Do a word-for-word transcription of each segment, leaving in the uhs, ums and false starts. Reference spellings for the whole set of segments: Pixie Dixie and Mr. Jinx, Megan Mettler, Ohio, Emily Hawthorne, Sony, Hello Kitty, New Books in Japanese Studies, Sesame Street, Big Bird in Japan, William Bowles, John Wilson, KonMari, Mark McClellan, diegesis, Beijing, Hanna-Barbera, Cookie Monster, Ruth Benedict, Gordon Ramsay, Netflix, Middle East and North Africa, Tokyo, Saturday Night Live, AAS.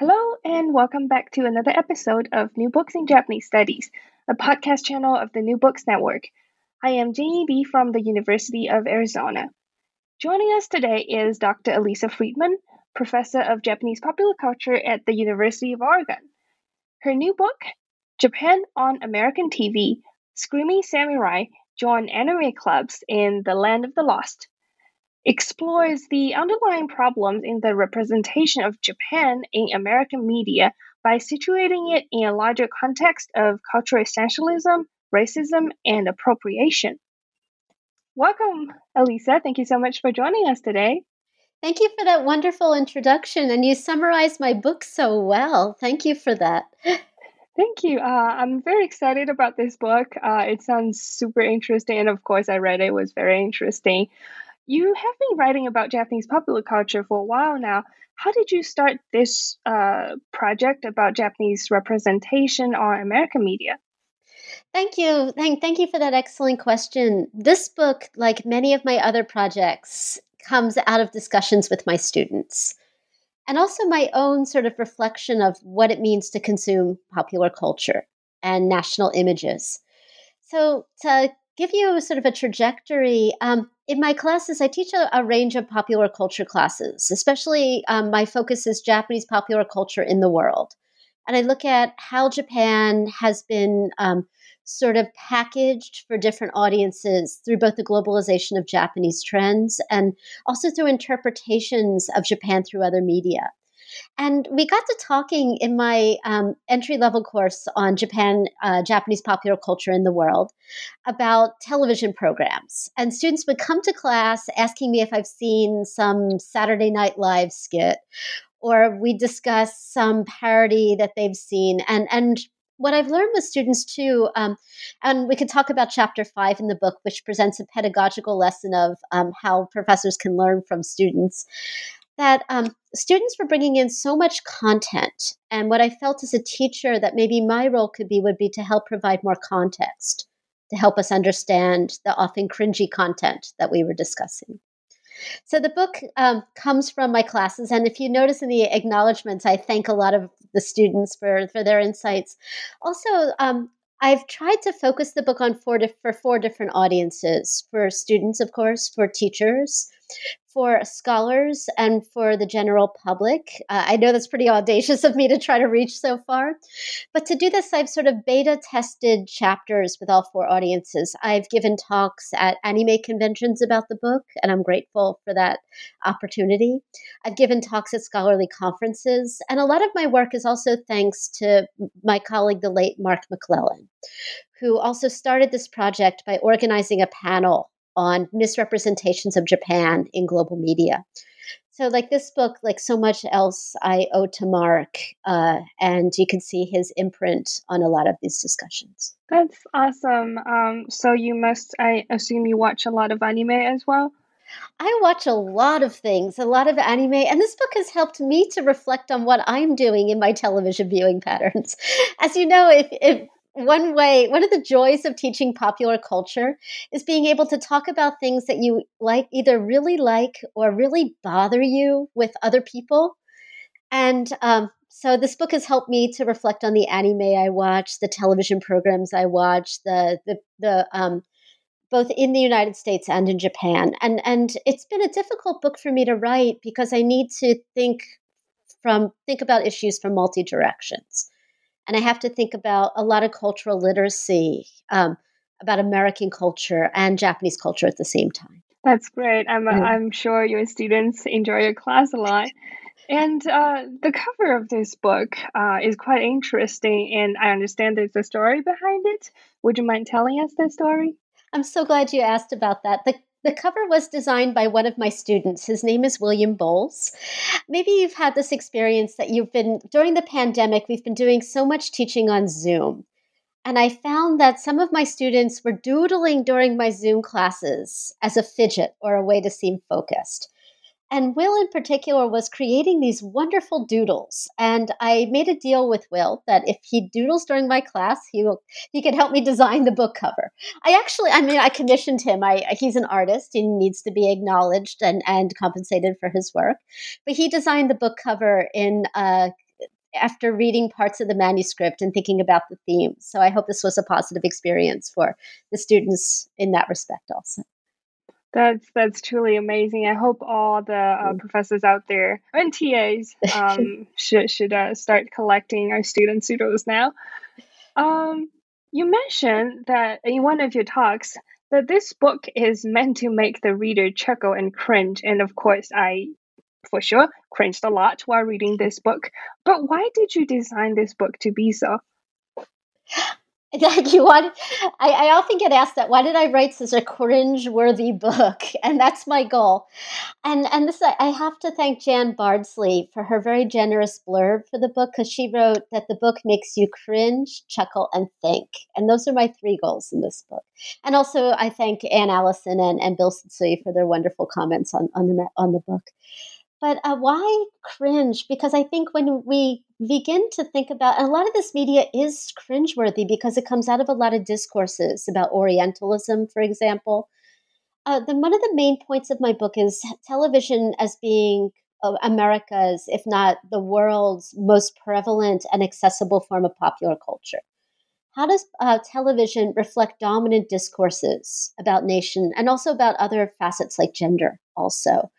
Hello, and welcome back to another episode of New Books in Japanese Studies, a podcast channel of the New Books Network. I am Jeanne B. from the University of Arizona. Joining us today is Doctor Elisa Friedman, Professor of Japanese Popular Culture at the University of Oregon. Her new book, Japan on American T V, Screaming Samurai Join Anime Clubs in the Land of the Lost, explores the underlying problems in the representation of Japan in American media by situating it in a larger context of cultural essentialism, racism, and appropriation. Welcome, Elisa. Thank you so much for joining us today. Thank you for that wonderful introduction, and you summarized my book so well. Thank you for that. Thank you. Uh, I'm very excited about this book. Uh, it sounds super interesting, and of course I read it. It was very interesting. You have been writing about Japanese popular culture for a while now. How did you start this uh, project about Japanese representation on American media? Thank you. Thank, thank you for that excellent question. This book, like many of my other projects, comes out of discussions with my students and also my own sort of reflection of what it means to consume popular culture and national images. So to give you sort of a trajectory, um, in my classes, I teach a, a range of popular culture classes, especially um, my focus is Japanese popular culture in the world. And I look at how Japan has been um, sort of packaged for different audiences through both the globalization of Japanese trends and also through interpretations of Japan through other media. And we got to talking in my um, entry-level course on Japan, uh, Japanese popular culture in the world, about television programs. And students would come to class asking me if I've seen some Saturday Night Live skit, or we discuss some parody that they've seen. And and what I've learned with students too, um, and we could talk about chapter five in the book, which presents a pedagogical lesson of um, how professors can learn from students, that um, students were bringing in so much content. And what I felt as a teacher that maybe my role could be would be to help provide more context, to help us understand the often cringy content that we were discussing. So the book um, comes from my classes. And if you notice in the acknowledgments, I thank a lot of the students for, for their insights. Also, um, I've tried to focus the book on four di- for four different audiences, for students, of course, for teachers, for scholars, and for the general public. Uh, I know that's pretty audacious of me to try to reach so far. But to do this, I've sort of beta tested chapters with all four audiences. I've given talks at anime conventions about the book, and I'm grateful for that opportunity. I've given talks at scholarly conferences. And a lot of my work is also thanks to my colleague, the late Mark McClellan, who also started this project by organizing a panel on misrepresentations of Japan in global media. So like this book, like so much else, I owe to Mark, uh, and you can see his imprint on a lot of these discussions. That's awesome. Um, so you must, I assume you watch a lot of anime as well? I watch a lot of things, a lot of anime, and this book has helped me to reflect on what I'm doing in my television viewing patterns. As you know, if, if one way, one of the joys of teaching popular culture is being able to talk about things that you like, either really like or really bother you with other people. And um, so this book has helped me to reflect on the anime I watch, the television programs I watch, the the the um, both in the United States and in Japan. And and it's been a difficult book for me to write because I need to think from think about issues from multi directions. And I have to think about a lot of cultural literacy, um, about American culture and Japanese culture at the same time. That's great. I'm mm-hmm. I'm sure your students enjoy your class a lot. And uh, the cover of this book uh, is quite interesting, and I understand there's a story behind it. Would you mind telling us that story? I'm so glad you asked about that. The The cover was designed by one of my students. His name is William Bowles. Maybe you've had this experience that you've been, during the pandemic, we've been doing so much teaching on Zoom. And I found that some of my students were doodling during my Zoom classes as a fidget or a way to seem focused. And Will, in particular, was creating these wonderful doodles. And I made a deal with Will that if he doodles during my class, he will he could help me design the book cover. I actually, I mean, I commissioned him. I, he's an artist. He needs to be acknowledged and, and compensated for his work. But he designed the book cover in uh, after reading parts of the manuscript and thinking about the theme. So I hope this was a positive experience for the students in that respect also. That's that's truly amazing. I hope all the uh, professors out there and T As um, should should uh, start collecting our students' doodles now. Um, you mentioned that in one of your talks that this book is meant to make the reader chuckle and cringe, and of course, I for sure cringed a lot while reading this book. But why did you design this book to be so? Like you want, I, I often get asked that. Why did I write such a cringe-worthy book? And that's my goal. And and this I have to thank Jeanne Bardsley for her very generous blurb for the book, because she wrote that the book makes you cringe, chuckle, and think. And those are my three goals in this book. And also I thank Ann Allison and, and Bill Sitsui for their wonderful comments on on the on the book. But uh, why cringe? Because I think when we begin to think about, and a lot of this media is cringeworthy because it comes out of a lot of discourses about Orientalism, for example. Uh, then one of the main points of my book is television as being uh, America's, if not the world's, most prevalent and accessible form of popular culture. How does uh, television reflect dominant discourses about nation and also about other facets like gender also?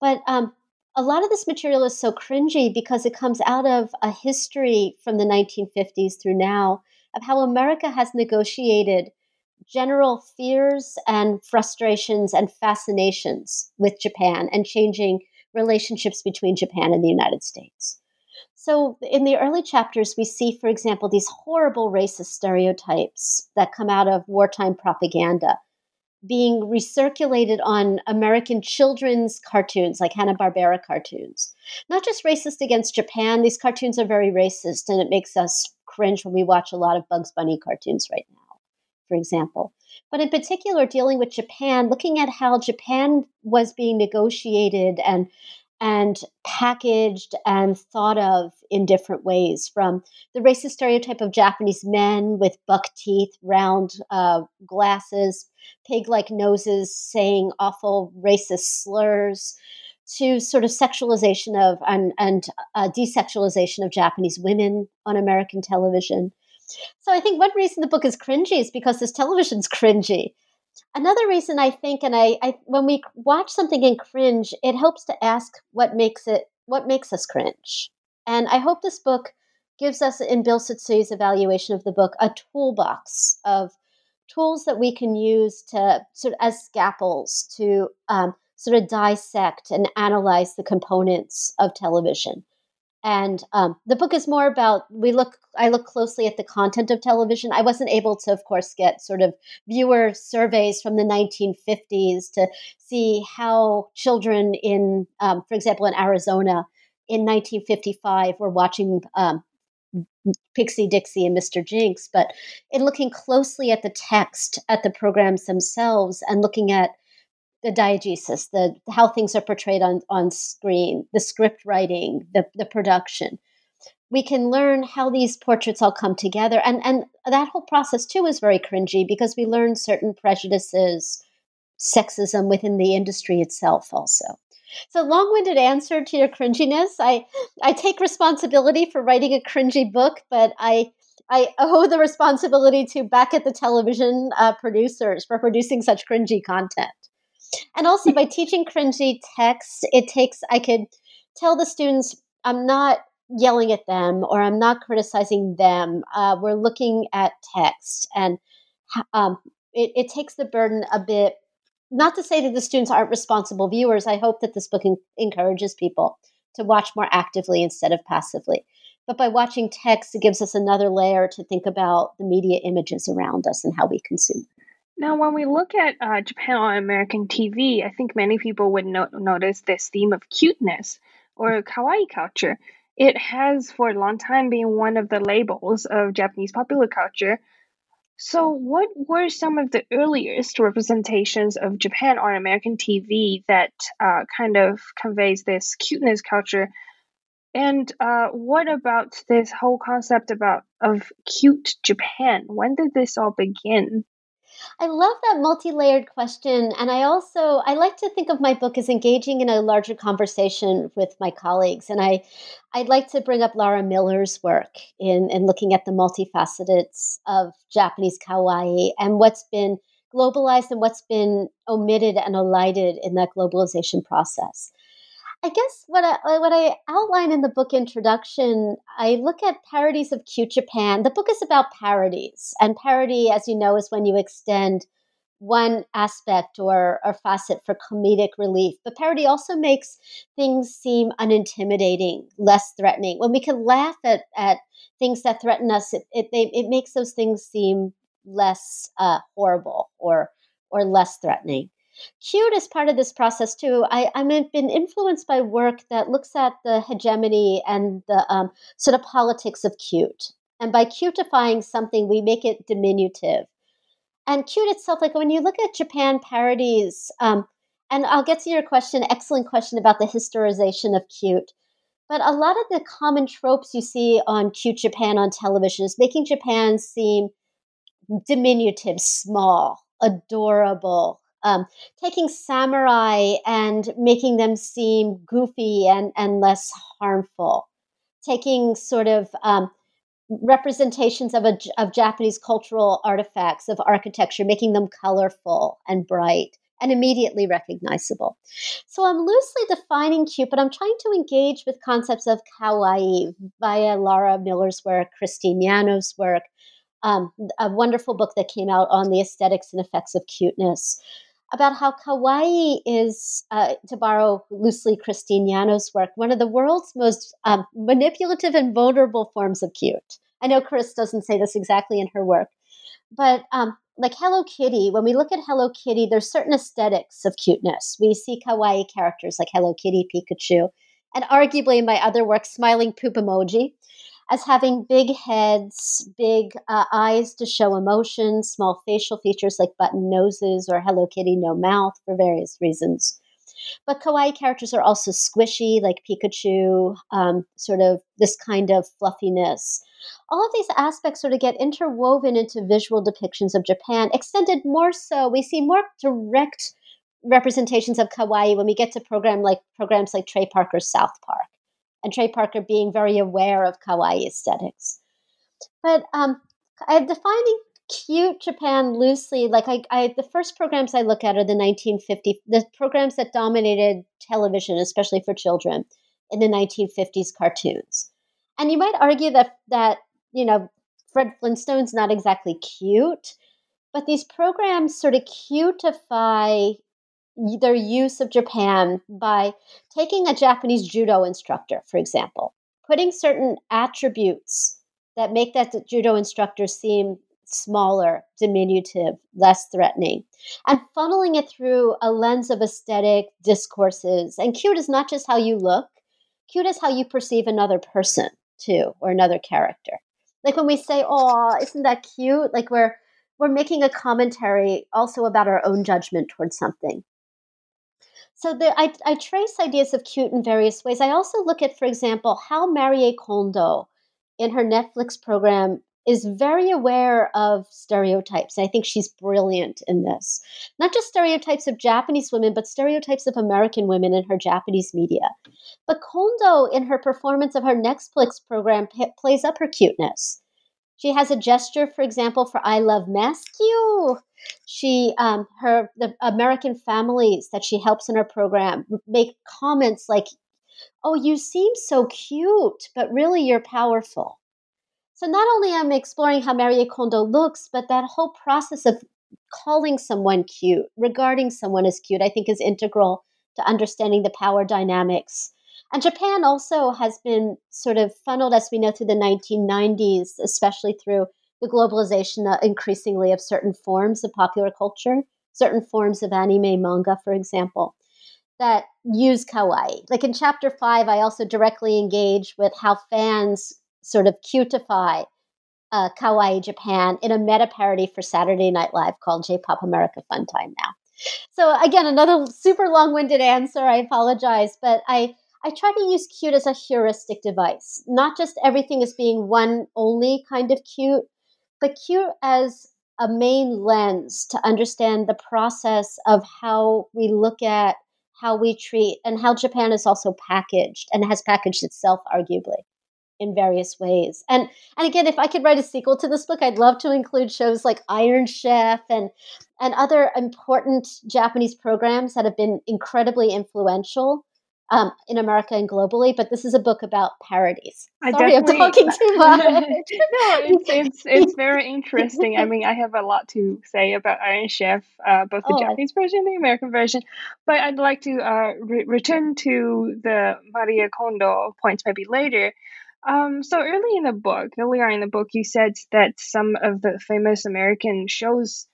But um a lot of this material is so cringy because it comes out of a history from the nineteen fifties through now of how America has negotiated general fears and frustrations and fascinations with Japan and changing relationships between Japan and the United States. So in the early chapters, we see, for example, these horrible racist stereotypes that come out of wartime propaganda being recirculated on American children's cartoons, like Hanna-Barbera cartoons. Not just racist against Japan, these cartoons are very racist, and it makes us cringe when we watch a lot of Bugs Bunny cartoons right now, for example. But in particular, dealing with Japan, looking at how Japan was being negotiated and and packaged and thought of in different ways, from the racist stereotype of Japanese men with buck teeth, round uh, glasses, pig-like noses, saying awful racist slurs, to sort of sexualization of and, and uh, desexualization of Japanese women on American television. So I think one reason the book is cringy is because this television's cringy. Another reason I think, and I, I, when we watch something and cringe, it helps to ask what makes it, what makes us cringe. And I hope this book gives us, in Bill Sitsui's evaluation of the book, a toolbox of tools that we can use to sort of as scalpels to um, sort of dissect and analyze the components of television. And um, the book is more about, we look, I look closely at the content of television. I wasn't able to, of course, get sort of viewer surveys from the nineteen fifties to see how children in, um, for example, in Arizona in nineteen fifty-five were watching um, Pixie Dixie and Mister Jinx. But in looking closely at the text, at the programs themselves, and looking at the diegesis, the how things are portrayed on, on screen, the script writing, the, the production. We can learn how these portraits all come together. And, and that whole process, too, is very cringy because we learn certain prejudices, sexism within the industry itself also. So long-winded answer to your cringiness. I, I take responsibility for writing a cringy book, but I I owe the responsibility to back at the television uh, producers for producing such cringy content. And also by teaching cringy texts, it takes, I could tell the students I'm not yelling at them or I'm not criticizing them. Uh, we're looking at text and um, it, it takes the burden a bit. Not to say that the students aren't responsible viewers. I hope that this book en- encourages people to watch more actively instead of passively. But by watching text, it gives us another layer to think about the media images around us and how we consume. Now, when we look at uh, Japan on American T V, I think many people would no- notice this theme of cuteness or kawaii culture. It has for a long time been one of the labels of Japanese popular culture. So what were some of the earliest representations of Japan on American T V that uh, kind of conveys this cuteness culture? And uh, what about this whole concept about of cute Japan? When did this all begin? I love that multi-layered question. And I also, I like to think of my book as engaging in a larger conversation with my colleagues. And I, I'd like to bring up Laura Miller's work in, in looking at the multifacets of Japanese kawaii and what's been globalized and what's been omitted and elided in that globalization process. I guess what I, what I outline in the book introduction, I look at parodies of cute Japan. The book is about parodies. And parody, as you know, is when you extend one aspect or, or facet for comedic relief. But parody also makes things seem unintimidating, less threatening. When we can laugh at, at things that threaten us, it it, they, it makes those things seem less uh, horrible or or less threatening. Cute is part of this process, too. I, I've been influenced by work that looks at the hegemony and the um, sort of politics of cute. And by cutifying something, we make it diminutive. And cute itself, like when you look at Japan parodies, um, and I'll get to your question, excellent question about the historization of cute. But a lot of the common tropes you see on cute Japan on television is making Japan seem diminutive, small, adorable. Um, taking samurai and making them seem goofy and, and less harmful, taking sort of um, representations of a, of Japanese cultural artifacts, of architecture, making them colorful and bright and immediately recognizable. So I'm loosely defining cute, but I'm trying to engage with concepts of kawaii via Laura Miller's work, Christine Yano's work, um, a wonderful book that came out on the aesthetics and effects of cuteness, about how kawaii is, uh, to borrow loosely Christine Yano's work, one of the world's most um, manipulative and vulnerable forms of cute. I know Chris doesn't say this exactly in her work, but um, like Hello Kitty, when we look at Hello Kitty, there's certain aesthetics of cuteness. We see kawaii characters like Hello Kitty, Pikachu, and arguably in my other work, smiling poop emoji, as having big heads, big uh, eyes to show emotion, small facial features like button noses or Hello Kitty no mouth for various reasons. But kawaii characters are also squishy, like Pikachu, um, sort of this kind of fluffiness. All of these aspects sort of get interwoven into visual depictions of Japan, extended more so. We see more direct representations of kawaii when we get to program like programs like Trey Parker's South Park, and Trey Parker being very aware of kawaii aesthetics. But um, I'm defining cute Japan loosely. Like I, I, the first programs I look at are the nineteen fifties, the programs that dominated television, especially for children, in the nineteen fifties cartoons. And you might argue that, that you know, Fred Flintstone's not exactly cute, but these programs sort of cutify their use of Japan by taking a Japanese judo instructor, for example, putting certain attributes that make that judo instructor seem smaller, diminutive, less threatening, and funneling it through a lens of aesthetic discourses. And cute is not just how you look, cute is how you perceive another person, too, or another character. Like when we say, oh, isn't that cute? Like we're, we're making a commentary also about our own judgment towards something. So the, I, I trace ideas of cute in various ways. I also look at, for example, how Marie Kondo in her Netflix program is very aware of stereotypes. I think she's brilliant in this. Not just stereotypes of Japanese women, but stereotypes of American women in her Japanese media. But Kondo, in her performance of her Netflix program, p- plays up her cuteness. She has a gesture, for example, for I Love Masque. She, um, her, the American families that she helps in her program make comments like, oh, you seem so cute, but really you're powerful. So not only am I exploring how Marie Kondo looks, but that whole process of calling someone cute, regarding someone as cute, I think is integral to understanding the power dynamics. And Japan also has been sort of funneled, as we know, through the nineteen nineties, especially through the globalization uh, increasingly of certain forms of popular culture, certain forms of anime, manga, for example, that use kawaii. Like in chapter five, I also directly engage with how fans sort of cutify uh, kawaii Japan in a meta parody for Saturday Night Live called J-Pop America Fun Time Now. So again, another super long-winded answer. I apologize, but I... I try to use cute as a heuristic device, not just everything as being one only kind of cute, but cute as a main lens to understand the process of how we look at, how we treat, and how Japan is also packaged and has packaged itself, arguably, in various ways. And and again, if I could write a sequel to this book, I'd love to include shows like Iron Chef and and other important Japanese programs that have been incredibly influential Um, in America and globally, but this is a book about parodies. I Sorry, I'm talking too much. no, it's, it's it's very interesting. I mean, I have a lot to say about Iron Chef, uh, both the oh, Japanese I... version and the American version. But I'd like to uh, re- return to the Marie Kondo points maybe later. Um, so early in the book, earlier in the book, you said that some of the famous American shows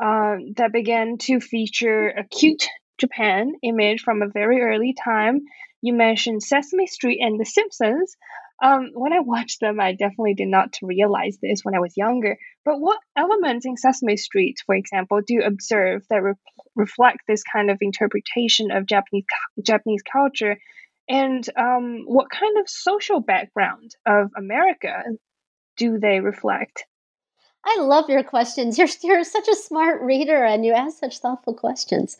uh, that began to feature a cute Japan image from a very early time. You mentioned Sesame Street and The Simpsons. Um, when I watched them, I definitely did not realize this when I was younger. But what elements in Sesame Street, for example, do you observe that re- reflect this kind of interpretation of Japanese Japanese culture? And um, what kind of social background of America do they reflect? I love your questions. You're, you're such a smart reader and you ask such thoughtful questions.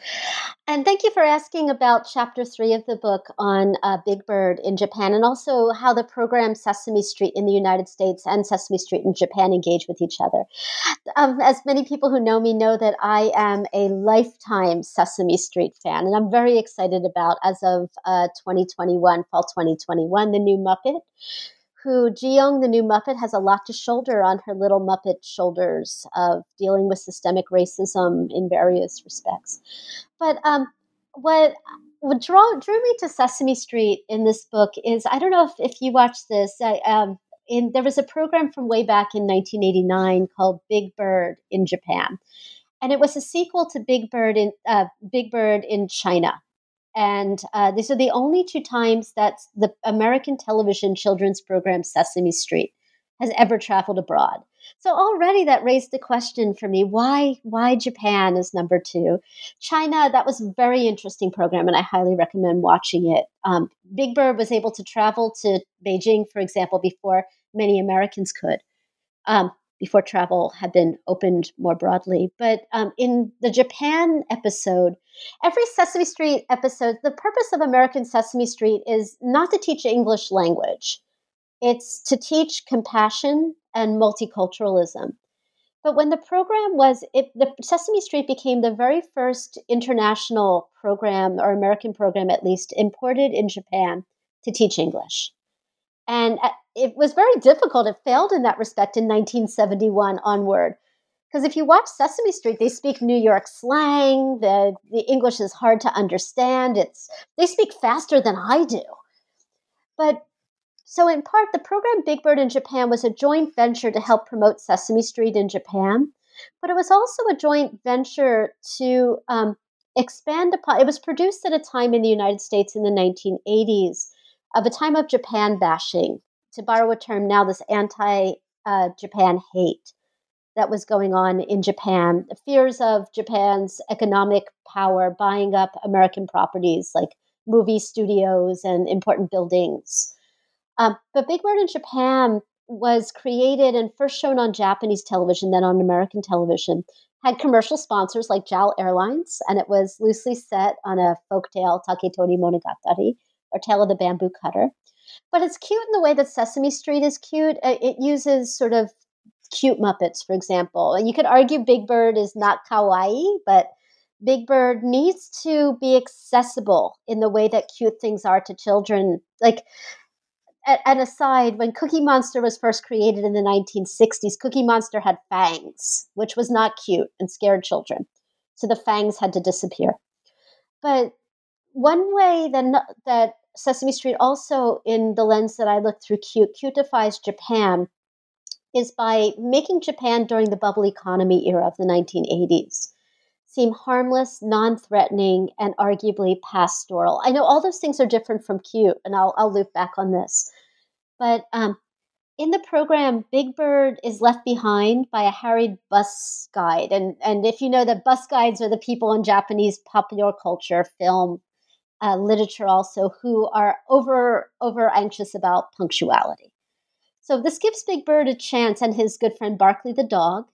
And thank you for asking about chapter three of the book on uh, Big Bird in Japan, and also how the program Sesame Street in the United States and Sesame Street in Japan engage with each other. Um, as many people who know me know that I am a lifetime Sesame Street fan, and I'm very excited about, as of uh, twenty twenty-one, fall twenty twenty-one, the new Muppet, who Ji-young, the new Muppet, has a lot to shoulder on her little Muppet shoulders of dealing with systemic racism in various respects. But um, what, what drew, drew me to Sesame Street in this book is, I don't know if, if you watched this, I, um, in, there was a program from way back in nineteen eighty-nine called Big Bird in Japan. And it was a sequel to Big Bird in, uh, Big Bird in China. And uh, these are the only two times that the American television children's program Sesame Street has ever traveled abroad. So already that raised the question for me, why why Japan is number two? China, that was a very interesting program, and I highly recommend watching it. Um, Big Bird was able to travel to Beijing, for example, before many Americans could, um, before travel had been opened more broadly. But um, in the Japan episode, every Sesame Street episode, the purpose of American Sesame Street is not to teach English language. It's to teach compassion and multiculturalism. But when the program was, it, the Sesame Street became the very first international program, or American program at least, imported in Japan to teach English. And it was very difficult. It failed in that respect in nineteen seventy-one onward. Because if you watch Sesame Street, they speak New York slang. The, the English is hard to understand. It's they speak faster than I do. But so in part, the program Big Bird in Japan was a joint venture to help promote Sesame Street in Japan. But it was also a joint venture to um, expand upon. It was produced at a time in the United States in the nineteen eighties of a time of Japan bashing, to borrow a term now, this anti-Japan uh, hate. that was going on in Japan, the fears of Japan's economic power buying up American properties like movie studios and important buildings. Um, but Big Bird in Japan was created and first shown on Japanese television, then on American television, had commercial sponsors like JAL Airlines, and it was loosely set on a folktale, Taketori Monogatari, or Tale of the Bamboo Cutter. But it's cute in the way that Sesame Street is cute. It uses sort of cute Muppets, for example. You could argue Big Bird is not kawaii, but Big Bird needs to be accessible in the way that cute things are to children. Like, and aside, when Cookie Monster was first created in the nineteen sixties, Cookie Monster had fangs, which was not cute and scared children. So the fangs had to disappear. But one way that, that Sesame Street also, in the lens that I look through cute, cutifies Japan is by making Japan during the bubble economy era of the nineteen eighties seem harmless, non-threatening, and arguably pastoral. I know all those things are different from cute, and I'll, I'll loop back on this. But um, in the program, Big Bird is left behind by a harried bus guide. And, and if you know that bus guides are the people in Japanese popular culture, film, uh, literature also, who are over, over anxious about punctuality. So this gives Big Bird a chance and his good friend Barkley the dog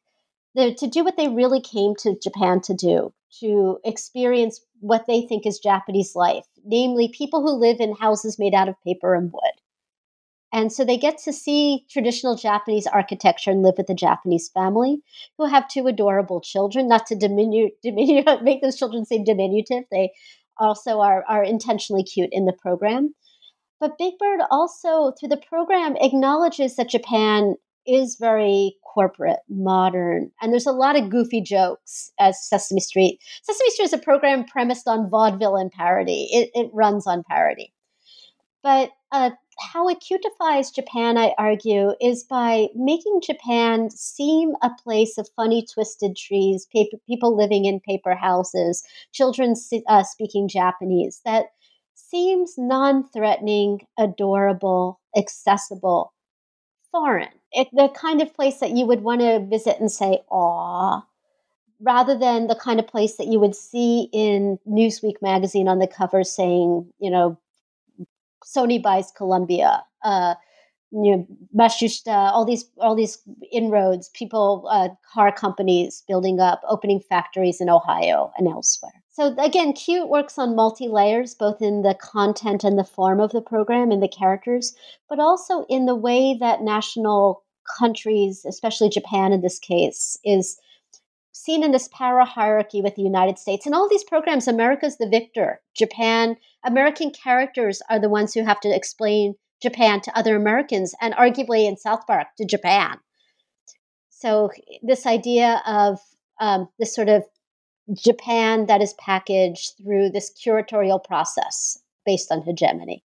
to do what they really came to Japan to do, to experience what they think is Japanese life, namely people who live in houses made out of paper and wood. And so they get to see traditional Japanese architecture and live with a Japanese family who have two adorable children, not to diminu- diminu- make those children seem diminutive. They also are, are intentionally cute in the program. But Big Bird also, through the program, acknowledges that Japan is very corporate, modern, and there's a lot of goofy jokes as Sesame Street. Sesame Street is a program premised on vaudeville and parody. It, it runs on parody. But uh, how it cutifies Japan, I argue, is by making Japan seem a place of funny twisted trees, paper, people living in paper houses, children uh, speaking Japanese, that seems non-threatening, adorable, accessible, foreign. It, the kind of place that you would want to visit and say, aw, rather than the kind of place that you would see in Newsweek magazine on the cover saying, you know, Sony buys Columbia, uh, you know, Mashushita, all these, all these inroads, people, uh, car companies building up, opening factories in Ohio and elsewhere. So again, cute works on multi-layers, both in the content and the form of the program and the characters, but also in the way that national countries, especially Japan in this case, is seen in this power hierarchy with the United States. In all these programs, America's the victor. Japan, American characters are the ones who have to explain Japan to other Americans, and arguably in South Park to Japan. So this idea of um, this sort of Japan that is packaged through this curatorial process based on hegemony.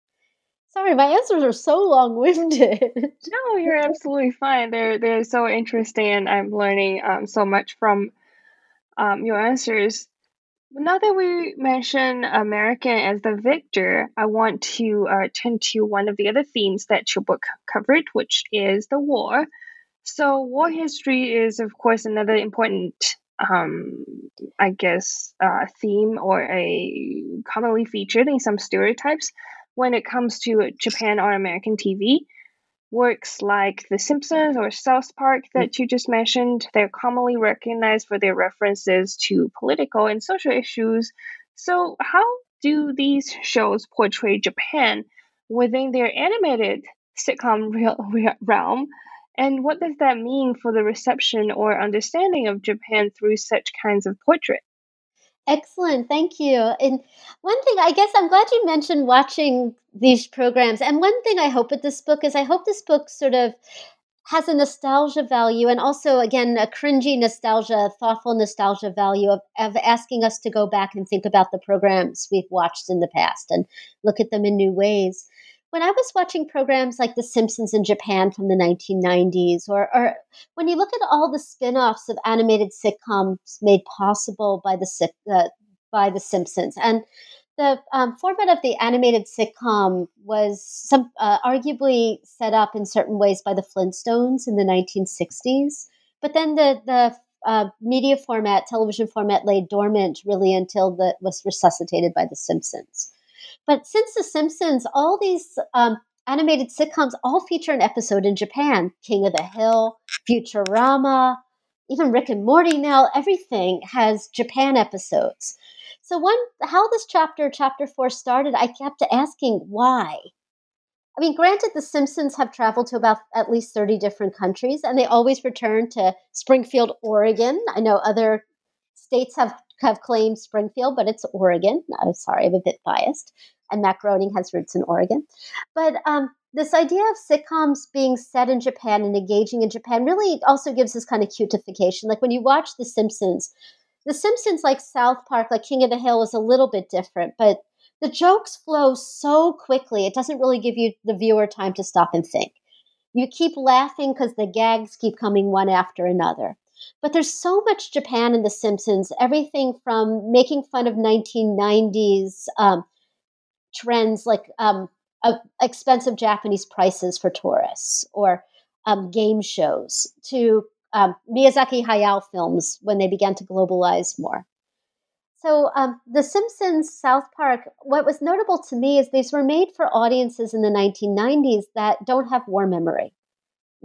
Sorry, my answers are so long-winded. No, you're absolutely fine. They're they're so interesting, and I'm learning um, so much from um, your answers. Now that we mention American as the victor, I want to uh, turn to one of the other themes that your book covered, which is the war. So war history is, of course, another important Um, I guess, uh, theme or a commonly featured in some stereotypes when it comes to Japan or American T V. Works like The Simpsons or South Park that you just mentioned, they're commonly recognized for their references to political and social issues. So how do these shows portray Japan within their animated sitcom real, real realm? And what does that mean for the reception or understanding of Japan through such kinds of portraits? Excellent. Thank you. And one thing, I guess I'm glad you mentioned watching these programs. And one thing I hope with this book is I hope this book sort of has a nostalgia value and also, again, a cringy nostalgia, a thoughtful nostalgia value of, of asking us to go back and think about the programs we've watched in the past and look at them in new ways. When I was watching programs like The Simpsons in Japan from the nineteen nineties, or, or when you look at all the spin-offs of animated sitcoms made possible by the uh, by The Simpsons, and the um, format of the animated sitcom was some, uh, arguably set up in certain ways by the Flintstones in the nineteen sixties, But then the the uh, media format, television format, lay dormant really until the was resuscitated by The Simpsons. But since The Simpsons, all these um, animated sitcoms all feature an episode in Japan. King of the Hill, Futurama, even Rick and Morty now, everything has Japan episodes. So when how this chapter, chapter four, started, I kept asking why. I mean, granted, The Simpsons have traveled to about at least thirty different countries, and they always return to Springfield, Oregon. I know other states have, have claimed Springfield, but it's Oregon. I'm sorry, I'm a bit biased. And macaroni has roots in Oregon. But um, this idea of sitcoms being set in Japan and engaging in Japan really also gives this kind of cutification. Like when you watch The Simpsons, The Simpsons, like South Park, like King of the Hill, is a little bit different, but the jokes flow so quickly, it doesn't really give you, the viewer, time to stop and think. You keep laughing because the gags keep coming one after another. But there's so much Japan in The Simpsons, everything from making fun of nineteen nineties um, trends like um, uh, expensive Japanese prices for tourists or um, game shows to um, Miyazaki Hayao films when they began to globalize more. So um, The Simpsons, South Park, what was notable to me is these were made for audiences in the nineteen nineties that don't have war memory.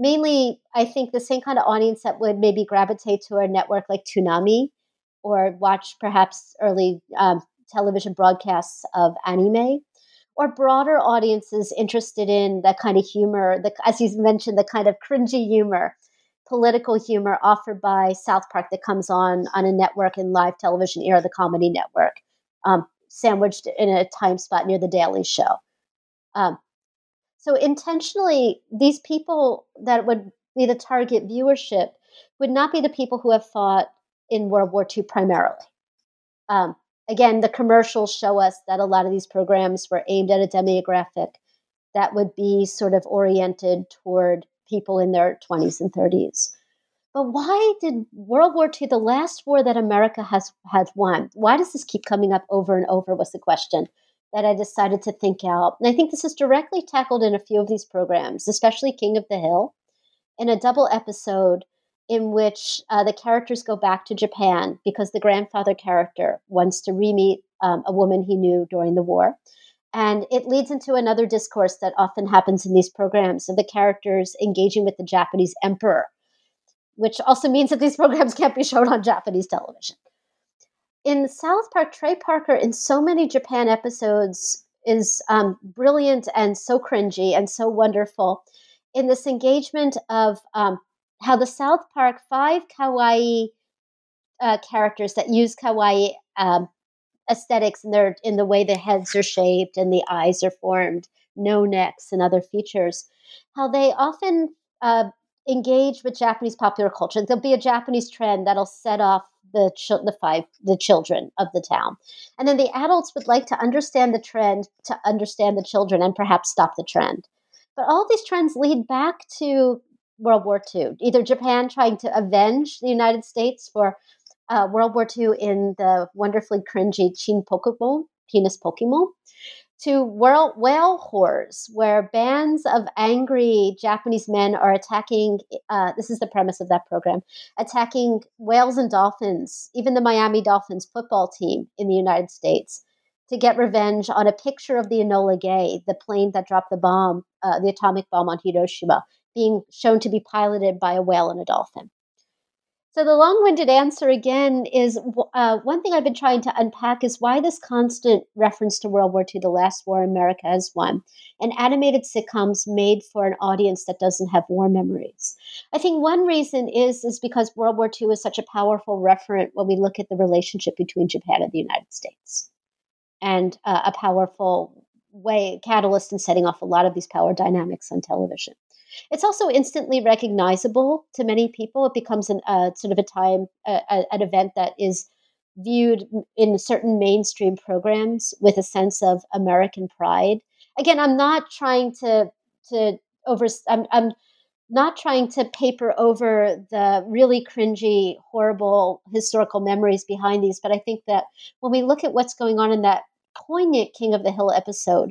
Mainly, I think the same kind of audience that would maybe gravitate to a network like Toonami or watch perhaps early um, television broadcasts of anime, or broader audiences interested in that kind of humor, the, as you mentioned, the kind of cringy humor, political humor offered by South Park that comes on on a network in live television era, the Comedy Network, um, sandwiched in a time spot near The Daily Show. Um, so intentionally, these people that would be the target viewership would not be the people who have fought in World War Two primarily. Um, again, the commercials show us that a lot of these programs were aimed at a demographic that would be sort of oriented toward people in their twenties and thirties. But why did World War Two, the last war that America has had won, why does this keep coming up over and over was the question that I decided to think out. And I think this is directly tackled in a few of these programs, especially King of the Hill, in a double episode in which uh, the characters go back to Japan because the grandfather character wants to re-meet um, a woman he knew during the war. And it leads into another discourse that often happens in these programs of the characters engaging with the Japanese emperor, which also means that these programs can't be shown on Japanese television. In South Park, Trey Parker, in so many Japan episodes, is um, brilliant and so cringy and so wonderful in this engagement of um, how the South Park five kawaii uh, characters that use kawaii um aesthetics in their in the way the heads are shaped and the eyes are formed, no necks and other features, how they often uh, engage with Japanese popular culture. There'll be a Japanese trend that'll set off the ch- the five the children of the town, and then the adults would like to understand the trend to understand the children and perhaps stop the trend. But all these trends lead back to World War Two, either Japan trying to avenge the United States for Uh, World War Two in the wonderfully cringy Chin Pokemon, penis Pokemon, to world whale whores, where bands of angry Japanese men are attacking, uh, this is the premise of that program, attacking whales and dolphins, even the Miami Dolphins football team in the United States, to get revenge on a picture of the Enola Gay, the plane that dropped the bomb, uh, the atomic bomb on Hiroshima, being shown to be piloted by a whale and a dolphin. So the long-winded answer again is uh, one thing I've been trying to unpack is why this constant reference to World War Two, the last war America has won, and animated sitcoms made for an audience that doesn't have war memories. I think one reason is is because World War Two is such a powerful referent when we look at the relationship between Japan and the United States, and uh, a powerful way catalyst in setting off a lot of these power dynamics on television. It's also instantly recognizable to many people. It becomes an uh, sort of a time, uh, an event that is viewed in certain mainstream programs with a sense of American pride. Again, I'm not trying to to over. I'm, I'm not trying to paper over the really cringy, horrible historical memories behind these. But I think that when we look at what's going on in that poignant King of the Hill episode,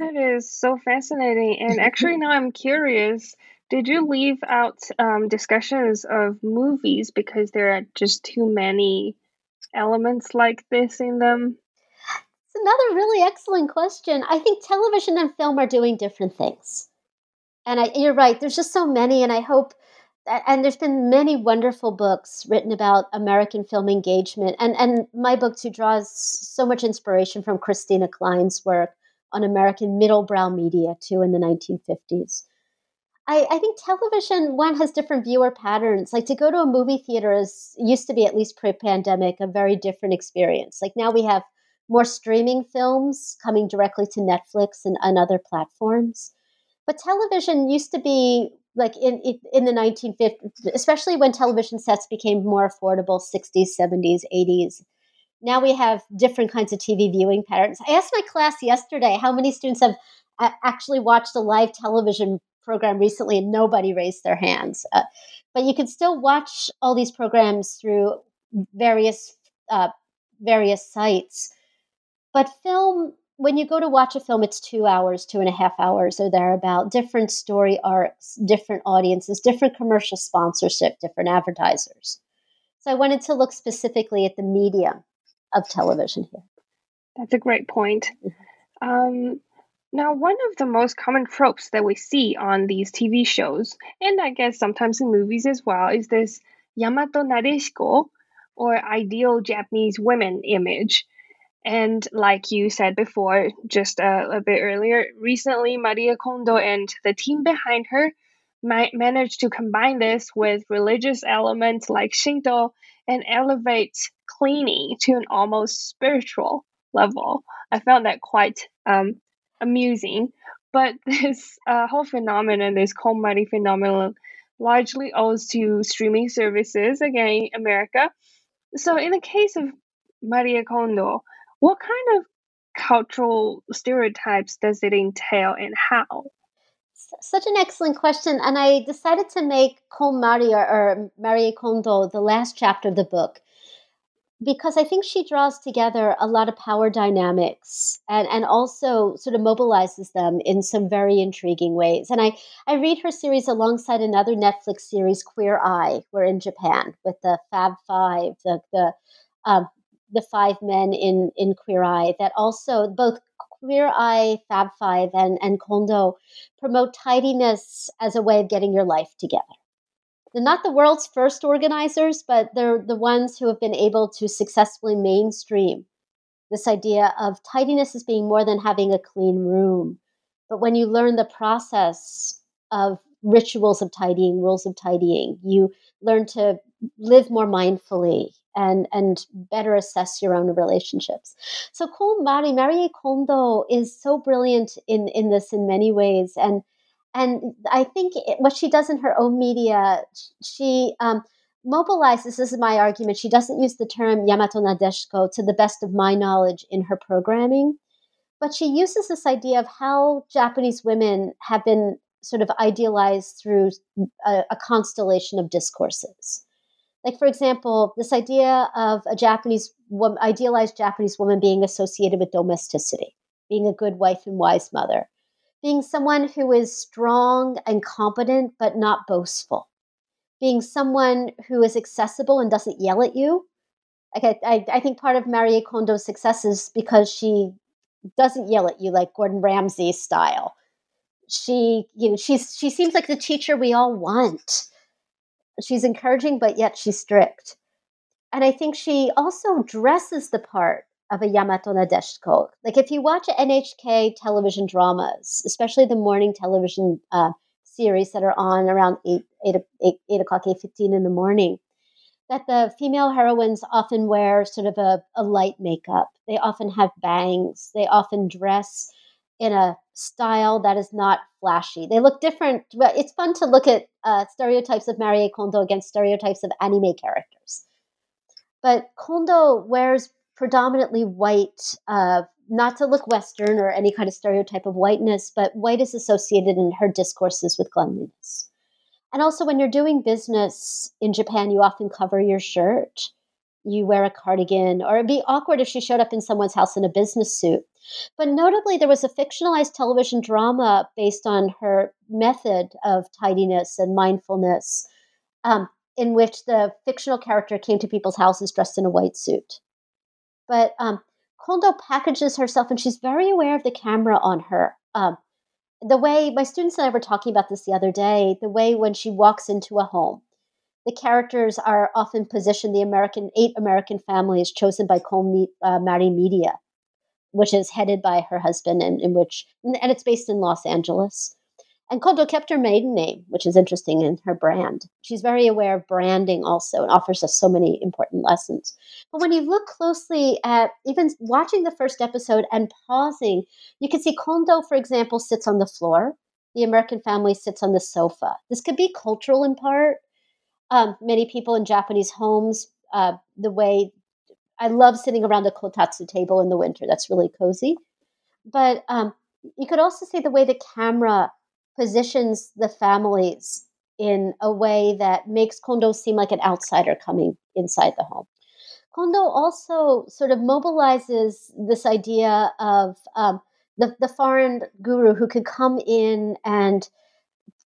That is so fascinating. And actually, now I'm curious. Did you leave out um, discussions of movies because there are just too many elements like this in them? It's another really excellent question. I think television and film are doing different things. And I, you're right, there's just so many, and I hope, that, and there's been many wonderful books written about American film engagement, and, and my book too draws so much inspiration from Christina Klein's work on American middlebrow media too in the nineteen fifties. I, I think television, one, has different viewer patterns. Like, to go to a movie theater is used to be, at least pre-pandemic, a very different experience. Like, now we have more streaming films coming directly to Netflix and, and other platforms. But television used to be, like, in, in the nineteen fifties, especially when television sets became more affordable, sixties, seventies, eighties. Now we have different kinds of T V viewing patterns. I asked my class yesterday how many students have actually watched a live television program recently, and nobody raised their hands. Uh, but you can still watch all these programs through various uh, various sites. But film, when you go to watch a film, it's two hours, two and a half hours or thereabout. Different story arcs, different audiences, different commercial sponsorship, different advertisers. So I wanted to look specifically at the medium of television here. That's a great point. Um, Now, one of the most common tropes that we see on these T V shows, and I guess sometimes in movies as well, is this Yamato Nadeshiko, or ideal Japanese women image. And like you said before, just uh, a bit earlier, recently Marie Kondo and the team behind her ma- managed to combine this with religious elements like Shinto and elevate cleaning to an almost spiritual level. I found that quite um, amusing, but this uh, whole phenomenon, this KonMari phenomenon, largely owes to streaming services, again, America. So in the case of Marie Kondo, what kind of cultural stereotypes does it entail and how? Such an excellent question, and I decided to make KonMari, or, or Marie Kondo, the last chapter of the book, because I think she draws together a lot of power dynamics and, and also sort of mobilizes them in some very intriguing ways. And I, I read her series alongside another Netflix series, Queer Eye, We're in Japan, with the Fab Five, the the, um, the five men in, in Queer Eye, that also both Queer Eye, Fab Five, and, and Kondo promote tidiness as a way of getting your life together. They're not the world's first organizers, but they're the ones who have been able to successfully mainstream this idea of tidiness as being more than having a clean room. But when you learn the process of rituals of tidying, rules of tidying, you learn to live more mindfully and, and better assess your own relationships. So KonMari, Marie Kondo, is so brilliant in, in this in many ways. And And I think it, what she does in her own media, she um, mobilizes, this is my argument, she doesn't use the term Yamato Nadeshiko, to the best of my knowledge, in her programming, but she uses this idea of how Japanese women have been sort of idealized through a, a constellation of discourses. Like, for example, this idea of a Japanese woman, idealized Japanese woman, being associated with domesticity, being a good wife and wise mother, being someone who is strong and competent, but not boastful, being someone who is accessible and doesn't yell at you. Like I, I, I think part of Marie Kondo's success is because she doesn't yell at you like Gordon Ramsay style. She, you know, she's, she seems like the teacher we all want. She's encouraging, but yet she's strict. And I think she also dresses the part of a Yamato Nadeshiko. Like, if you watch N H K television dramas, especially the morning television uh, series that are on around eight, eight, eight, eight o'clock, eight fifteen in the morning, that the female heroines often wear sort of a, a light makeup. They often have bangs. They often dress in a style that is not flashy. They look different, but it's fun to look at uh, stereotypes of Marie Kondo against stereotypes of anime characters. But Kondo wears predominantly white, uh, not to look Western or any kind of stereotype of whiteness, but white is associated in her discourses with cleanliness. And also when you're doing business in Japan, you often cover your shirt. You wear a cardigan, or it'd be awkward if she showed up in someone's house in a business suit. But notably, there was a fictionalized television drama based on her method of tidiness and mindfulness, um, in which the fictional character came to people's houses dressed in a white suit. But um, Kondo packages herself, and she's very aware of the camera on her. Um, the way, my students and I were talking about this the other day, the way when she walks into a home, the characters are often positioned, the American eight American families chosen by KonMari Media, which is headed by her husband, and in which, and it's based in Los Angeles. And Kondo kept her maiden name, which is interesting in her brand. She's very aware of branding also and offers us so many important lessons. But when you look closely at even watching the first episode and pausing, you can see Kondo, for example, sits on the floor. The American family sits on the sofa. This could be cultural in part. Um, many people in Japanese homes, uh, the way I love sitting around the kotatsu table in the winter. That's really cozy. But um, you could also see the way the camera positions the families in a way that makes Kondo seem like an outsider coming inside the home. Kondo also sort of mobilizes this idea of um, the, the foreign guru who could come in and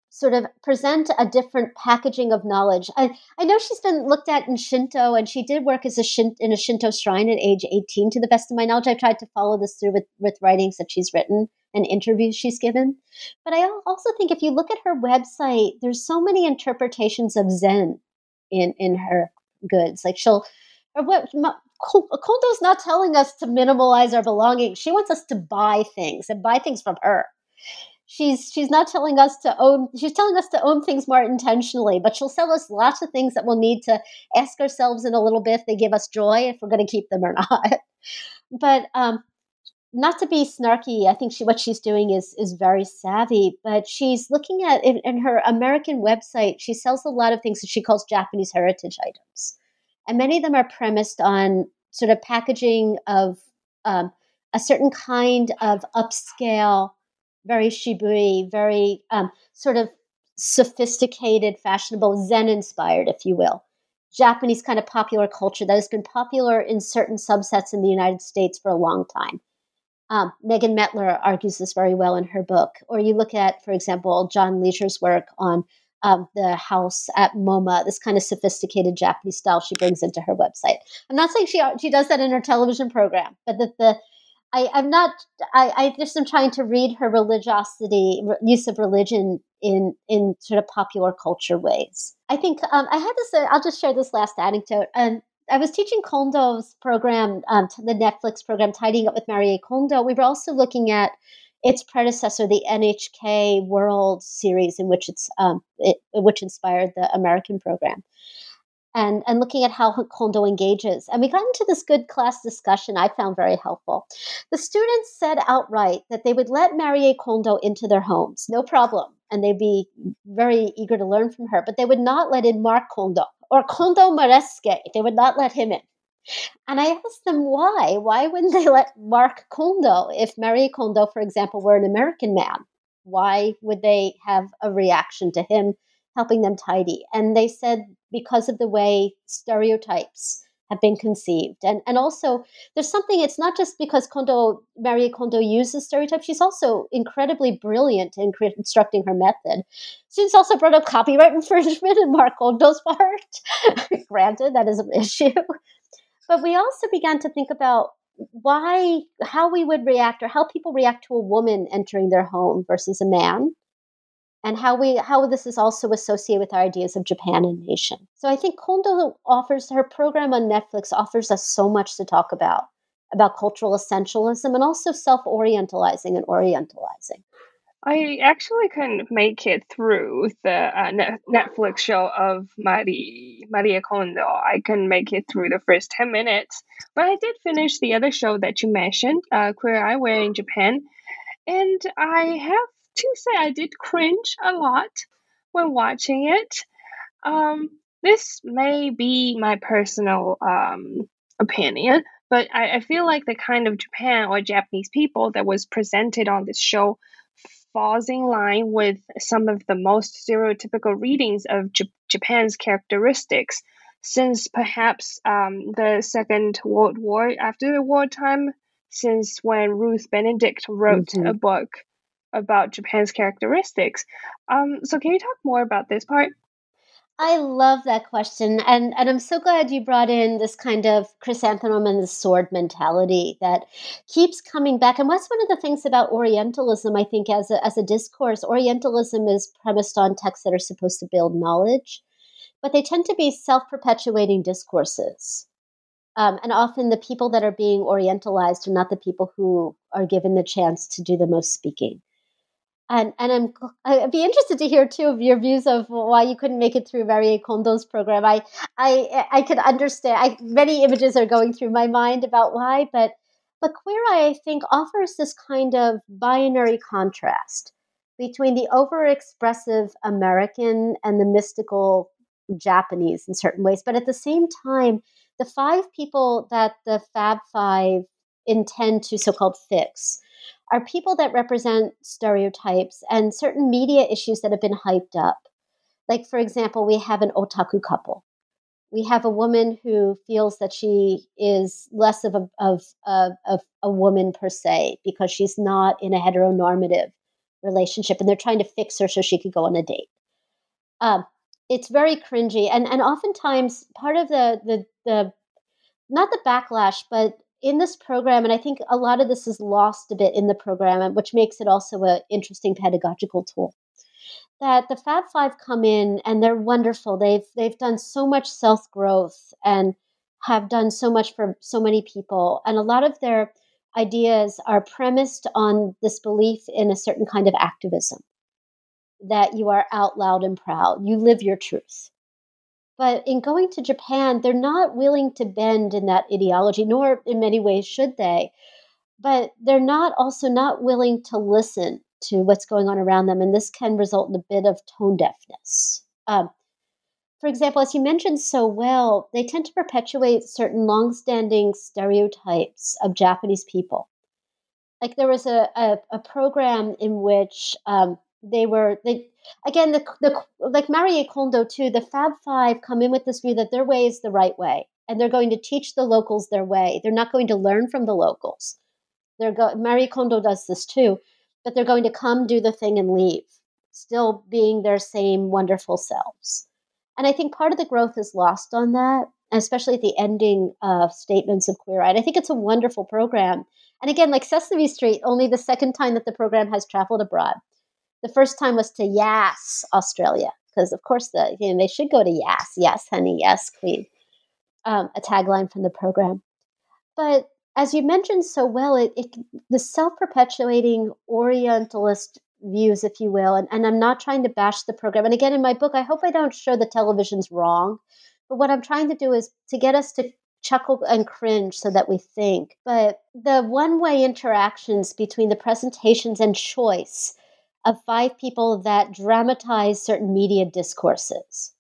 sort of present a different packaging of knowledge. I, I know she's been looked at in Shinto, and she did work as a Shin, in a Shinto shrine at age eighteen, to the best of my knowledge. I've tried to follow this through with, with writings that she's written and interviews she's given. But I also think if you look at her website, there's so many interpretations of Zen in, in her goods. Like she'll, or what, Kondo's not telling us to minimalize our belongings. She wants us to buy things and buy things from her. She's she's not telling us to own, she's telling us to own things more intentionally, but she'll sell us lots of things that we'll need to ask ourselves in a little bit if they give us joy, if we're going to keep them or not. But um, not to be snarky, I think she what she's doing is is very savvy, but she's looking at, in, in her American website, she sells a lot of things that she calls Japanese heritage items. And many of them are premised on sort of packaging of um, a certain kind of upscale, very shibui, very um, sort of sophisticated, fashionable, Zen-inspired, if you will, Japanese kind of popular culture that has been popular in certain subsets in the United States for a long time. Um, Megan Mettler argues this very well in her book. Or you look at, for example, John Leisure's work on um, the house at MoMA, this kind of sophisticated Japanese style she brings into her website. I'm not saying she she does that in her television program, but that the I, I'm not, I, I just am trying to read her religiosity, re- use of religion in, in sort of popular culture ways. I think um, I had this, uh, I'll just share this last anecdote. Um, I was teaching Kondo's program, um, the Netflix program, Tidying Up with Marie Kondo. We were also looking at its predecessor, the N H K World Series, in which it's, um, it, which inspired the American program. And, and looking at how Kondo engages. And we got into this good class discussion I found very helpful. The students said outright that they would let Marie Kondo into their homes, no problem. And they'd be very eager to learn from her, but they would not let in Mark Kondo or Kondo Maresuke. They would not let him in. And I asked them why. Why wouldn't they let Mark Kondo, if Marie Kondo, for example, were an American man? Why would they have a reaction to him helping them tidy? And they said, because of the way stereotypes have been conceived. And and also, there's something, it's not just because Kondo, Marie Kondo uses stereotypes, she's also incredibly brilliant in constructing her method. Students also brought up copyright infringement in Mark Kondo's part. Granted, that is an issue. But we also began to think about why, how we would react, or how people react to a woman entering their home versus a man. And how we how this is also associated with our ideas of Japan and nation. So I think Kondo offers, her program on Netflix offers us so much to talk about, about cultural essentialism and also self-orientalizing and orientalizing. I actually couldn't make it through the uh, Net- Netflix show of Marie, Marie Kondo. I couldn't make it through the first ten minutes. But I did finish the other show that you mentioned, uh, Queer Eye, We're in Japan. And I have to say I did cringe a lot when watching it. Um, this may be my personal um, opinion, but I, I feel like the kind of Japan or Japanese people that was presented on this show falls in line with some of the most stereotypical readings of J- Japan's characteristics since perhaps um, the Second World War, after the wartime, since when Ruth Benedict wrote mm-hmm. a book about Japan's characteristics. Um, so can you talk more about this part? I love that question. And and I'm so glad you brought in this kind of chrysanthemum and the sword mentality that keeps coming back. And that's one of the things about Orientalism, I think, as a, as a discourse. Orientalism is premised on texts that are supposed to build knowledge, but they tend to be self-perpetuating discourses. Um, and often the people that are being Orientalized are not the people who are given the chance to do the most speaking. And and I'm I'd be interested to hear too of your views of why you couldn't make it through Marie Kondo's program. I I I could understand. I, many images are going through my mind about why, but but Queer Eye, I think, offers this kind of binary contrast between the overexpressive American and the mystical Japanese in certain ways. But at the same time, the five people that the Fab Five intend to so-called fix are people that represent stereotypes and certain media issues that have been hyped up. Like, for example, we have an otaku couple. We have a woman who feels that she is less of a, of, of, of a woman per se because she's not in a heteronormative relationship, and they're trying to fix her so she could go on a date. Um, it's very cringy. And and oftentimes part of the the the not the backlash, but in this program, and I think a lot of this is lost a bit in the program, which makes it also an interesting pedagogical tool, that the Fab Five come in and they're wonderful. They've they've done so much self-growth and have done so much for so many people. And a lot of their ideas are premised on this belief in a certain kind of activism, that you are out loud and proud. You live your truth. But in going to Japan, they're not willing to bend in that ideology, nor in many ways should they. But they're not also not willing to listen to what's going on around them. And this can result in a bit of tone deafness. Um, for example, as you mentioned so well, they tend to perpetuate certain longstanding stereotypes of Japanese people. Like there was a, a, a program in which um, they were... they. Again, the the like Marie Kondo too, the Fab Five come in with this view that their way is the right way, and they're going to teach the locals their way. They're not going to learn from the locals. They're go- Marie Kondo does this too, but they're going to come, do the thing, and leave, still being their same wonderful selves. And I think part of the growth is lost on that, especially at the ending of statements of Queer Eye. I think it's a wonderful program. And again, like Sesame Street, only the second time that the program has traveled abroad. The first time was to Yas, Australia, because of course the you know, they should go to Yas, yes, honey, yes, queen, um, a tagline from the program. But as you mentioned so well, it, it the self-perpetuating Orientalist views, if you will, and, and I'm not trying to bash the program. And again, in my book, I hope I don't show the television's wrong, but what I'm trying to do is to get us to chuckle and cringe so that we think. But the one-way interactions between the presentations and choice of five people that dramatize certain media discourses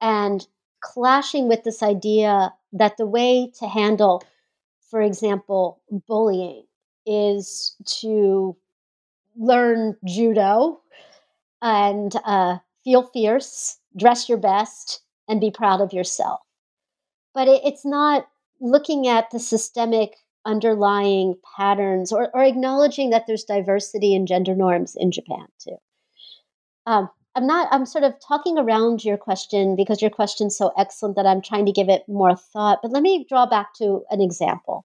and clashing with this idea that the way to handle, for example, bullying is to learn judo and uh, feel fierce, dress your best, and be proud of yourself. But it, it's not looking at the systemic underlying patterns or, or acknowledging that there's diversity in gender norms in Japan too. Um, I'm not, I'm sort of talking around your question because your question's so excellent that I'm trying to give it more thought, but let me draw back to an example.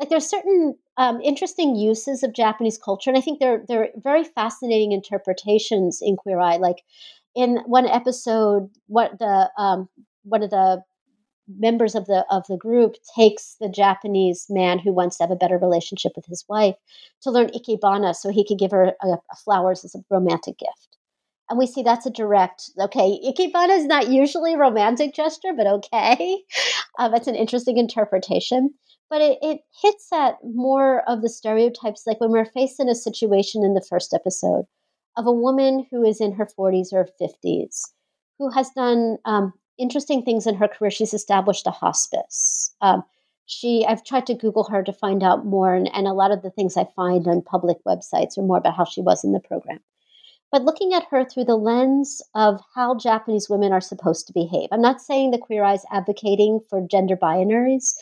Like there's certain um, interesting uses of Japanese culture. And I think they're, they're very fascinating interpretations in Queer Eye. Like in one episode, what the, um, one of the members of the of the group takes the Japanese man who wants to have a better relationship with his wife to learn Ikebana so he could give her a, a flowers as a romantic gift. And we see that's a direct, okay, Ikebana is not usually a romantic gesture, but okay. Um, that's an interesting interpretation. But it, it hits at more of the stereotypes, like when we're faced in a situation in the first episode of a woman who is in her forties or fifties, who has done um, interesting things in her career. She's established a hospice. Um, she, I've tried to Google her to find out more, and, and a lot of the things I find on public websites are more about how she was in the program. But looking at her through the lens of how Japanese women are supposed to behave. I'm not saying that Queer Eye is advocating for gender binaries,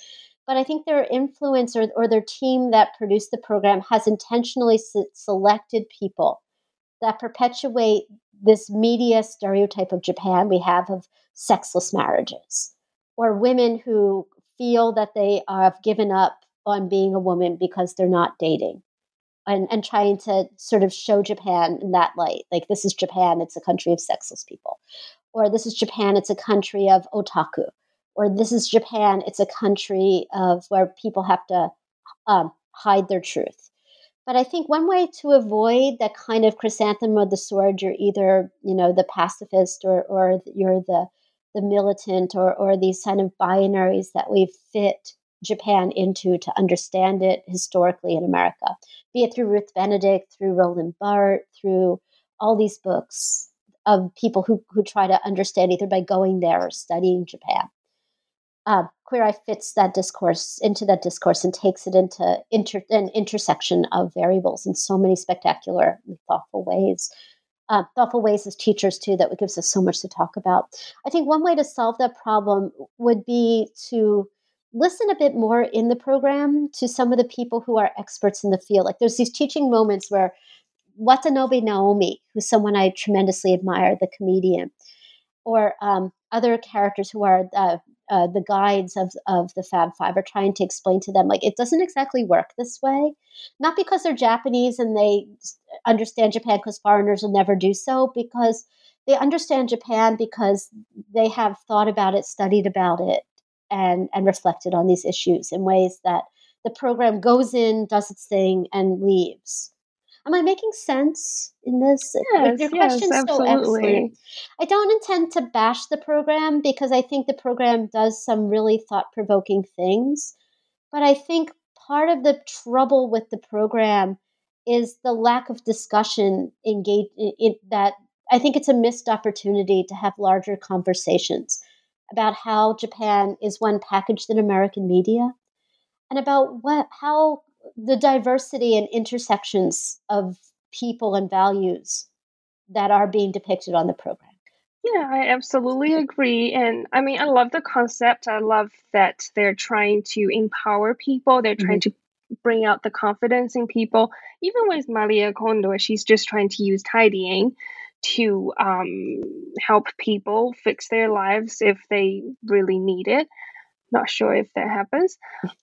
but I think their influence or, or their team that produced the program has intentionally se- selected people that perpetuate this media stereotype of Japan we have of sexless marriages, or women who feel that they have given up on being a woman because they're not dating, and, and trying to sort of show Japan in that light. Like, this is Japan, it's a country of sexless people. Or this is Japan, it's a country of otaku. Or this is Japan, it's a country of where people have to um, hide their truth. But I think one way to avoid that kind of chrysanthemum or the sword, you're either, you know, the pacifist or or you're the the militant or or these kind of binaries that we fit Japan into to understand it historically in America, be it through Ruth Benedict, through Roland Barthes, through all these books of people who, who try to understand either by going there or studying Japan. Uh, Queer Eye fits that discourse into that discourse and takes it into inter- an intersection of variables in so many spectacular and thoughtful ways. Uh, thoughtful ways as teachers, too, that gives us so much to talk about. I think one way to solve that problem would be to listen a bit more in the program to some of the people who are experts in the field. Like, there's these teaching moments where Watanabe Naomi, who's someone I tremendously admire, the comedian, or um, other characters who are... Uh, Uh, the guides of, of the Fab Five are trying to explain to them, like, it doesn't exactly work this way. Not because they're Japanese and they understand Japan because foreigners will never do so, because they understand Japan because they have thought about it, studied about it, and, and reflected on these issues in ways that the program goes in, does its thing, and leaves. Am I making sense in this? Yes, Your yes, question's absolutely. So excellent. I don't intend to bash the program because I think the program does some really thought-provoking things. But I think part of the trouble with the program is the lack of discussion engaged in it, that I think it's a missed opportunity to have larger conversations about how Japan is one packaged in American media and about what how the diversity and intersections of people and values that are being depicted on the program. Yeah, I absolutely agree. And I mean, I love the concept. I love that they're trying to empower people. They're trying mm-hmm. to bring out the confidence in people. Even with Marie Kondo, she's just trying to use tidying to um, help people fix their lives if they really need it. Not sure if that happens,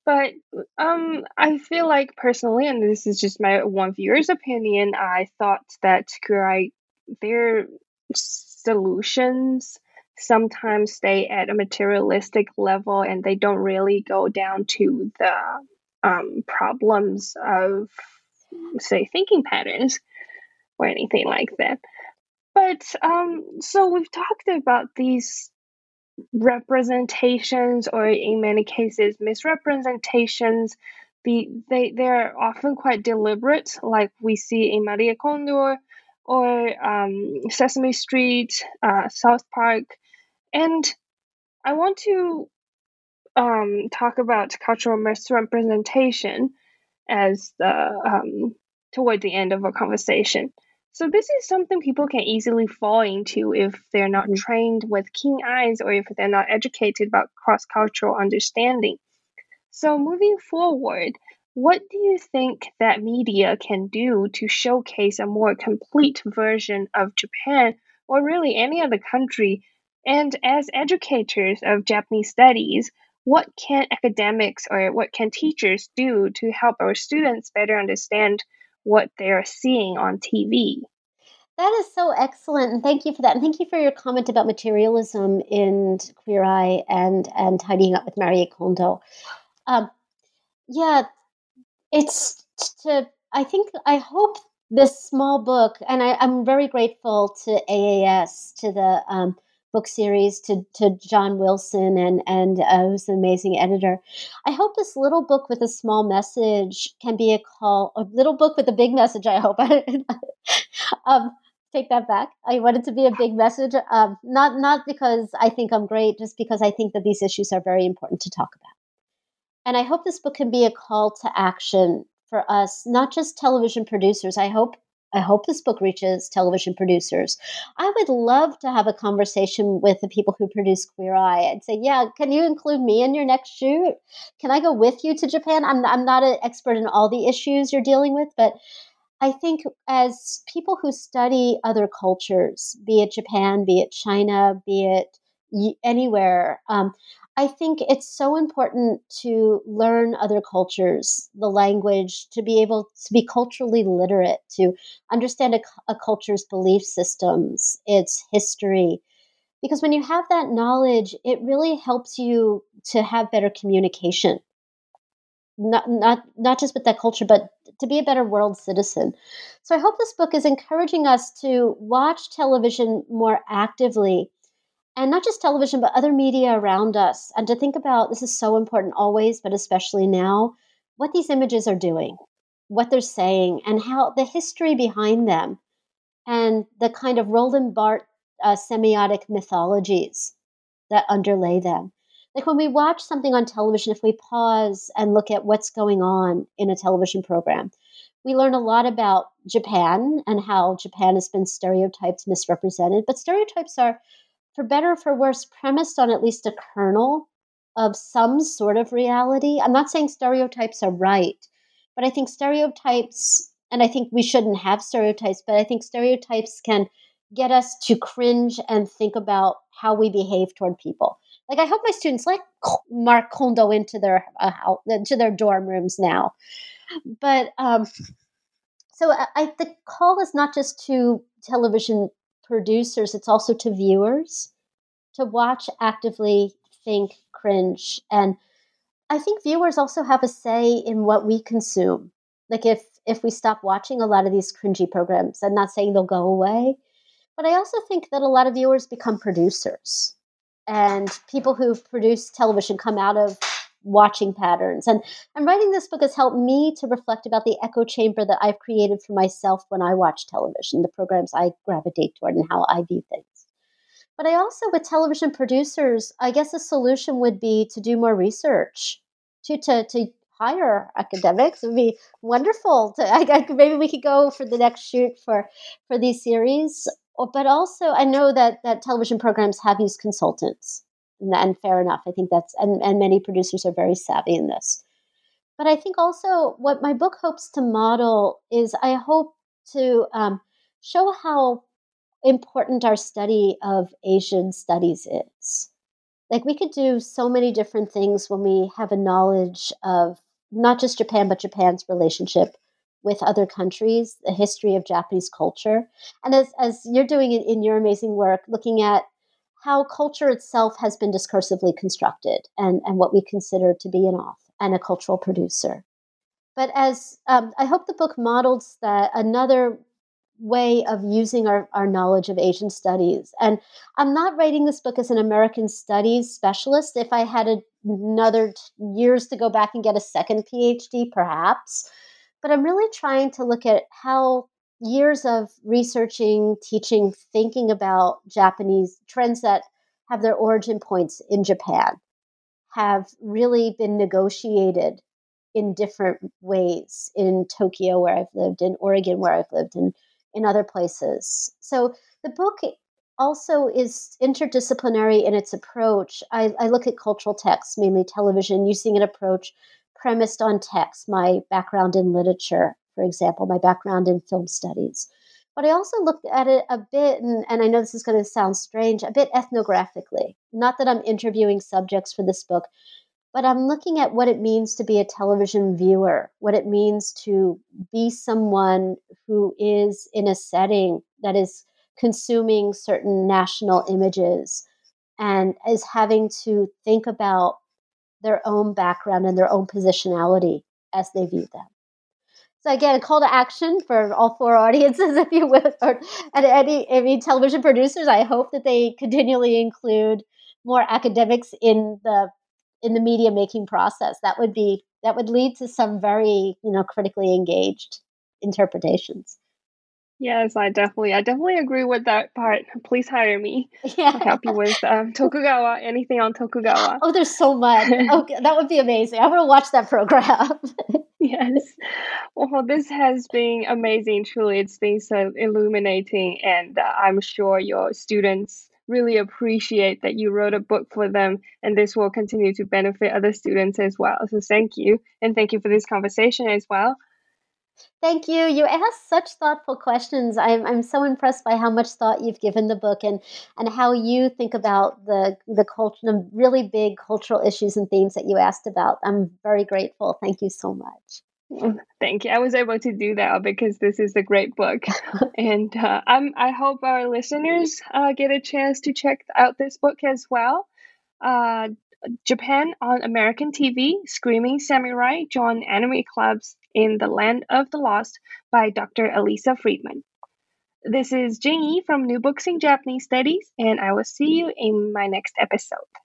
but um, I feel like personally, and this is just my one viewer's opinion, I thought that Queer Eye, their solutions sometimes stay at a materialistic level, and they don't really go down to the um, problems of, say, thinking patterns or anything like that. But um, so we've talked about these representations, or in many cases misrepresentations. The they they're often quite deliberate, like we see in Marie Kondo or um, Sesame Street, uh, South Park. And I want to um, talk about cultural misrepresentation as the um, toward the end of our conversation. So this is something people can easily fall into if they're not trained with keen eyes or if they're not educated about cross-cultural understanding. So moving forward, what do you think that media can do to showcase a more complete version of Japan or really any other country? And as educators of Japanese studies, what can academics or what can teachers do to help our students better understand what they're seeing on T V? That is so excellent. And thank you for that. And thank you for your comment about materialism in Queer Eye and, and Tidying Up with Marie Kondo. Um, yeah, it's to, I think, I hope this small book, and I, I'm very grateful to A A S, to the um, book series to, to John Wilson, and, and uh, who's an amazing editor. I hope this little book with a small message can be a call, a little book with a big message, I hope. um, take that back. I want it to be a big message, um, not, not because I think I'm great, just because I think that these issues are very important to talk about. And I hope this book can be a call to action for us, not just television producers. I hope I hope this book reaches television producers. I would love to have a conversation with the people who produce Queer Eye and say, yeah, can you include me in your next shoot? Can I go with you to Japan? I'm, I'm not an expert in all the issues you're dealing with, but I think as people who study other cultures, be it Japan, be it China, be it anywhere, um, I think it's so important to learn other cultures, the language, to be able to be culturally literate, to understand a, a culture's belief systems, its history. Because when you have that knowledge, it really helps you to have better communication, not, not, not just with that culture, but to be a better world citizen. So I hope this book is encouraging us to watch television more actively. And not just television, but other media around us. And to think about, this is so important always, but especially now, what these images are doing, what they're saying, and how the history behind them, and the kind of Roland Barthes uh, semiotic mythologies that underlay them. Like when we watch something on television, if we pause and look at what's going on in a television program, we learn a lot about Japan and how Japan has been stereotyped, misrepresented. But stereotypes are, for better or for worse, premised on at least a kernel of some sort of reality. I'm not saying stereotypes are right, but I think stereotypes, and I think we shouldn't have stereotypes, but I think stereotypes can get us to cringe and think about how we behave toward people. Like I hope my students like Mark Kondo into their uh, into their dorm rooms now. But um, so I, I, the call is not just to television producers, it's also to viewers, to watch actively, think, cringe. And I think viewers also have a say in what we consume. Like if if we stop watching a lot of these cringy programs, I'm not saying they'll go away, but I also think that a lot of viewers become producers, and people who produce television come out of watching patterns. And, and writing this book has helped me to reflect about the echo chamber that I've created for myself when I watch television, the programs I gravitate toward and how I view things. But I also, with television producers, I guess a solution would be to do more research, to to, to hire academics. It would be wonderful. To, I, I, maybe we could go for the next shoot for, for these series. But also, I know that, that television programs have used consultants. And fair enough. I think that's, and, and many producers are very savvy in this. But I think also what my book hopes to model is I hope to um, show how important our study of Asian studies is. Like we could do so many different things when we have a knowledge of not just Japan, but Japan's relationship with other countries, the history of Japanese culture. And as, as you're doing in, in your amazing work, looking at how culture itself has been discursively constructed and, and what we consider to be an author and a cultural producer. But as um, I hope the book models that another way of using our, our knowledge of Asian studies. And I'm not writing this book as an American studies specialist. If I had a, another t- years to go back and get a second PhD, perhaps. But I'm really trying to look at how years of researching, teaching, thinking about Japanese trends that have their origin points in Japan have really been negotiated in different ways in Tokyo, where I've lived, in Oregon, where I've lived, and in other places. So the book also is interdisciplinary in its approach. I, I look at cultural texts, mainly television, using an approach premised on text, my background in literature, for example, my background in film studies. But I also looked at it a bit, and, and I know this is going to sound strange, a bit ethnographically. Not that I'm interviewing subjects for this book, but I'm looking at what it means to be a television viewer, what it means to be someone who is in a setting that is consuming certain national images and is having to think about their own background and their own positionality as they view them. So again, a call to action for all four audiences, if you will, or, and any, any television producers. I hope that they continually include more academics in the in the media making process. That would be that would lead to some very, you know, critically engaged interpretations. Yes, I definitely, I definitely agree with that part. Please hire me. Yeah. I'll help you with um, Tokugawa, anything on Tokugawa. Oh, there's so much. Okay, that would be amazing. I want to watch that program. Yes. Well, this has been amazing. Truly, it's been so illuminating, and uh, I'm sure your students really appreciate that you wrote a book for them, and this will continue to benefit other students as well. So thank you. And thank you for this conversation as well. Thank you. You asked such thoughtful questions. I'm I'm so impressed by how much thought you've given the book, and, and how you think about the the culture, the really big cultural issues and themes that you asked about. I'm very grateful. Thank you so much. Thank you. I was able to do that because this is a great book, and uh, I'm I hope our listeners uh, get a chance to check out this book as well. Uh, Japan on American T V: Screaming Samurai, Join Anime Clubs in the Land of the Lost by Doctor Elisa Friedman. This is Jingyi from New Books in Japanese Studies, and I will see you in my next episode.